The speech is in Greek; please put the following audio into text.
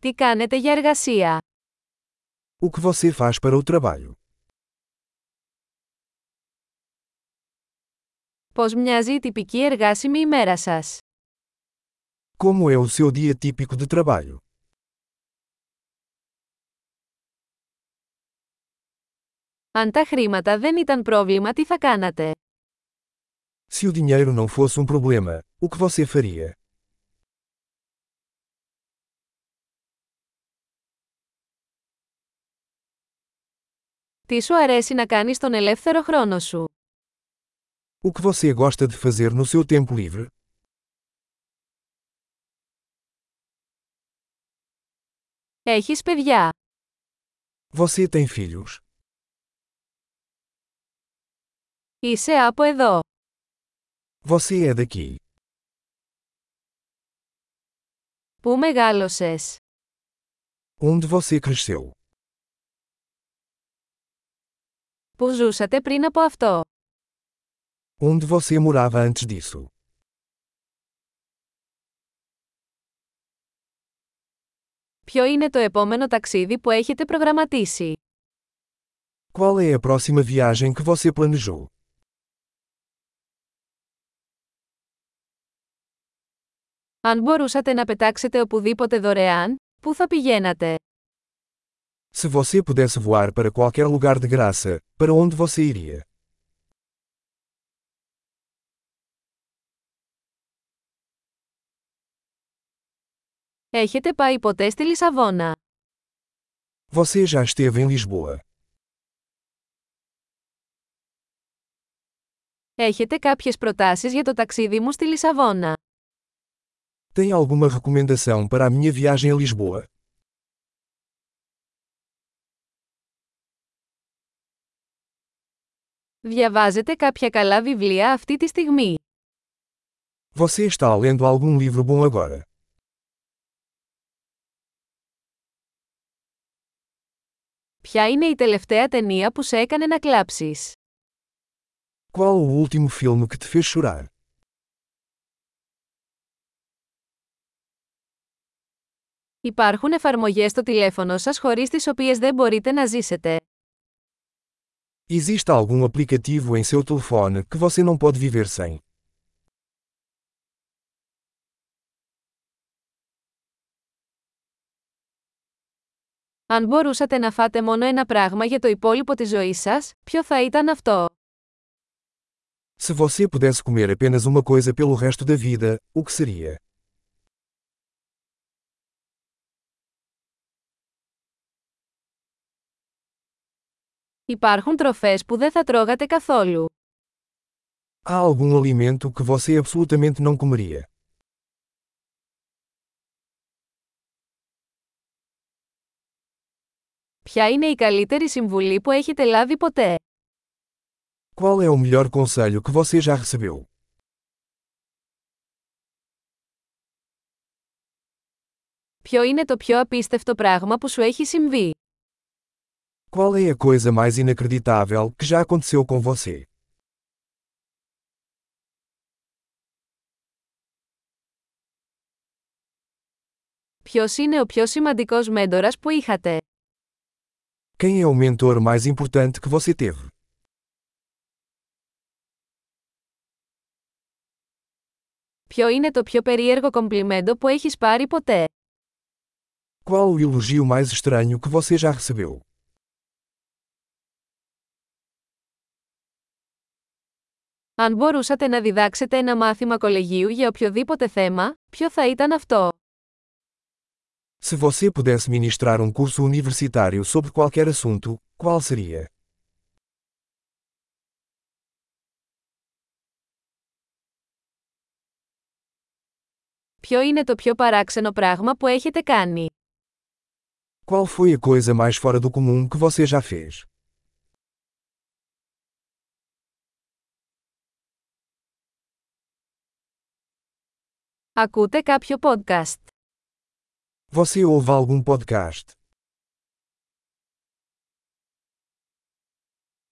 Τι κάνετε για εργασία? O que você faz para o trabalho? Πώς μοιάζει η τυπική εργάσιμη ημέρα σας? Como é o seu dia típico de trabalho? Αν τα χρήματα δεν ήταν πρόβλημα, τι θα κάνατε? Se o dinheiro não fosse um problema, o que você faria? Τι σου αρέσει να κάνεις στον ελεύθερο χρόνο σου? O que você gosta de fazer no seu tempo livre? Έχεις παιδιά? Você tem filhos? Είσαι από εδώ? Você é daqui? Πού μεγάλωσες? Onde você cresceu? Πού ζούσατε πριν από αυτό? Onde você morava antes disso? Ποιο είναι το επόμενο ταξίδι που έχετε προγραμματίσει? Qual é a próxima viagem que você planejou? Αν μπορούσατε να πετάξετε οπουδήποτε δωρεάν, πού θα πηγαίνατε? Se você pudesse voar para qualquer lugar de graça, para onde você iria? Έχετε πάει ποτέ στη Λισαβόνα? Você já esteve em Lisboa? Έχετε κάποιες προτάσεις για το ταξίδι μου στη Λισαβόνα? Tem alguma recomendação para a minha viagem a Lisboa? Διαβάζετε κάποια καλά βιβλία αυτή τη στιγμή? Você está lendo algum livro bom agora? Ποια είναι η τελευταία ταινία που σε έκανε να κλάψεις? Qual o último filme que te fez chorar? Υπάρχουν εφαρμογές στο τηλέφωνο σας χωρίς τις οποίες δεν μπορείτε να ζήσετε? Existe algum aplicativo em seu telefone que você não pode viver sem? Αν μπορούσατε να φάτε μόνο ένα πράγμα για το υπόλοιπο της ζωής σας, ποιο θα ήταν αυτό? Se você pudesse comer apenas uma coisa pelo resto da vida, o que seria? Υπάρχουν τροφές που δεν θα τρώγατε καθόλου? Há algum alimento que você absolutamente não comeria? Ποια είναι η καλύτερη συμβουλή που έχετε λάβει ποτέ? Qual é o melhor conselho que você já recebeu? Ποιο είναι το πιο απίστευτο πράγμα που σου έχει συμβεί? Qual é a coisa mais inacreditável que já aconteceu com você? Ποιος είναι ο πιο σημαντικός μέντορας που είχατε? Quem é o mentor mais importante que você teve? Ποιο είναι το πιο περίεργο κομπλιμέντο που έχεις πάρει ποτέ? Qual o elogio mais estranho que você já recebeu? Αν μπορούσατε να διδάξετε ένα μάθημα κολεγίου για οποιοδήποτε θέμα, ποιο θα ήταν αυτό? Se você pudesse ministrar um curso universitário sobre qualquer assunto, qual seria? Ποιο είναι το πιο παράξενο πράγμα που έχετε κάνει? Qual foi a coisa mais fora do comum que você já fez? Ακούτε κάποιο podcast? Você ouve algum podcast?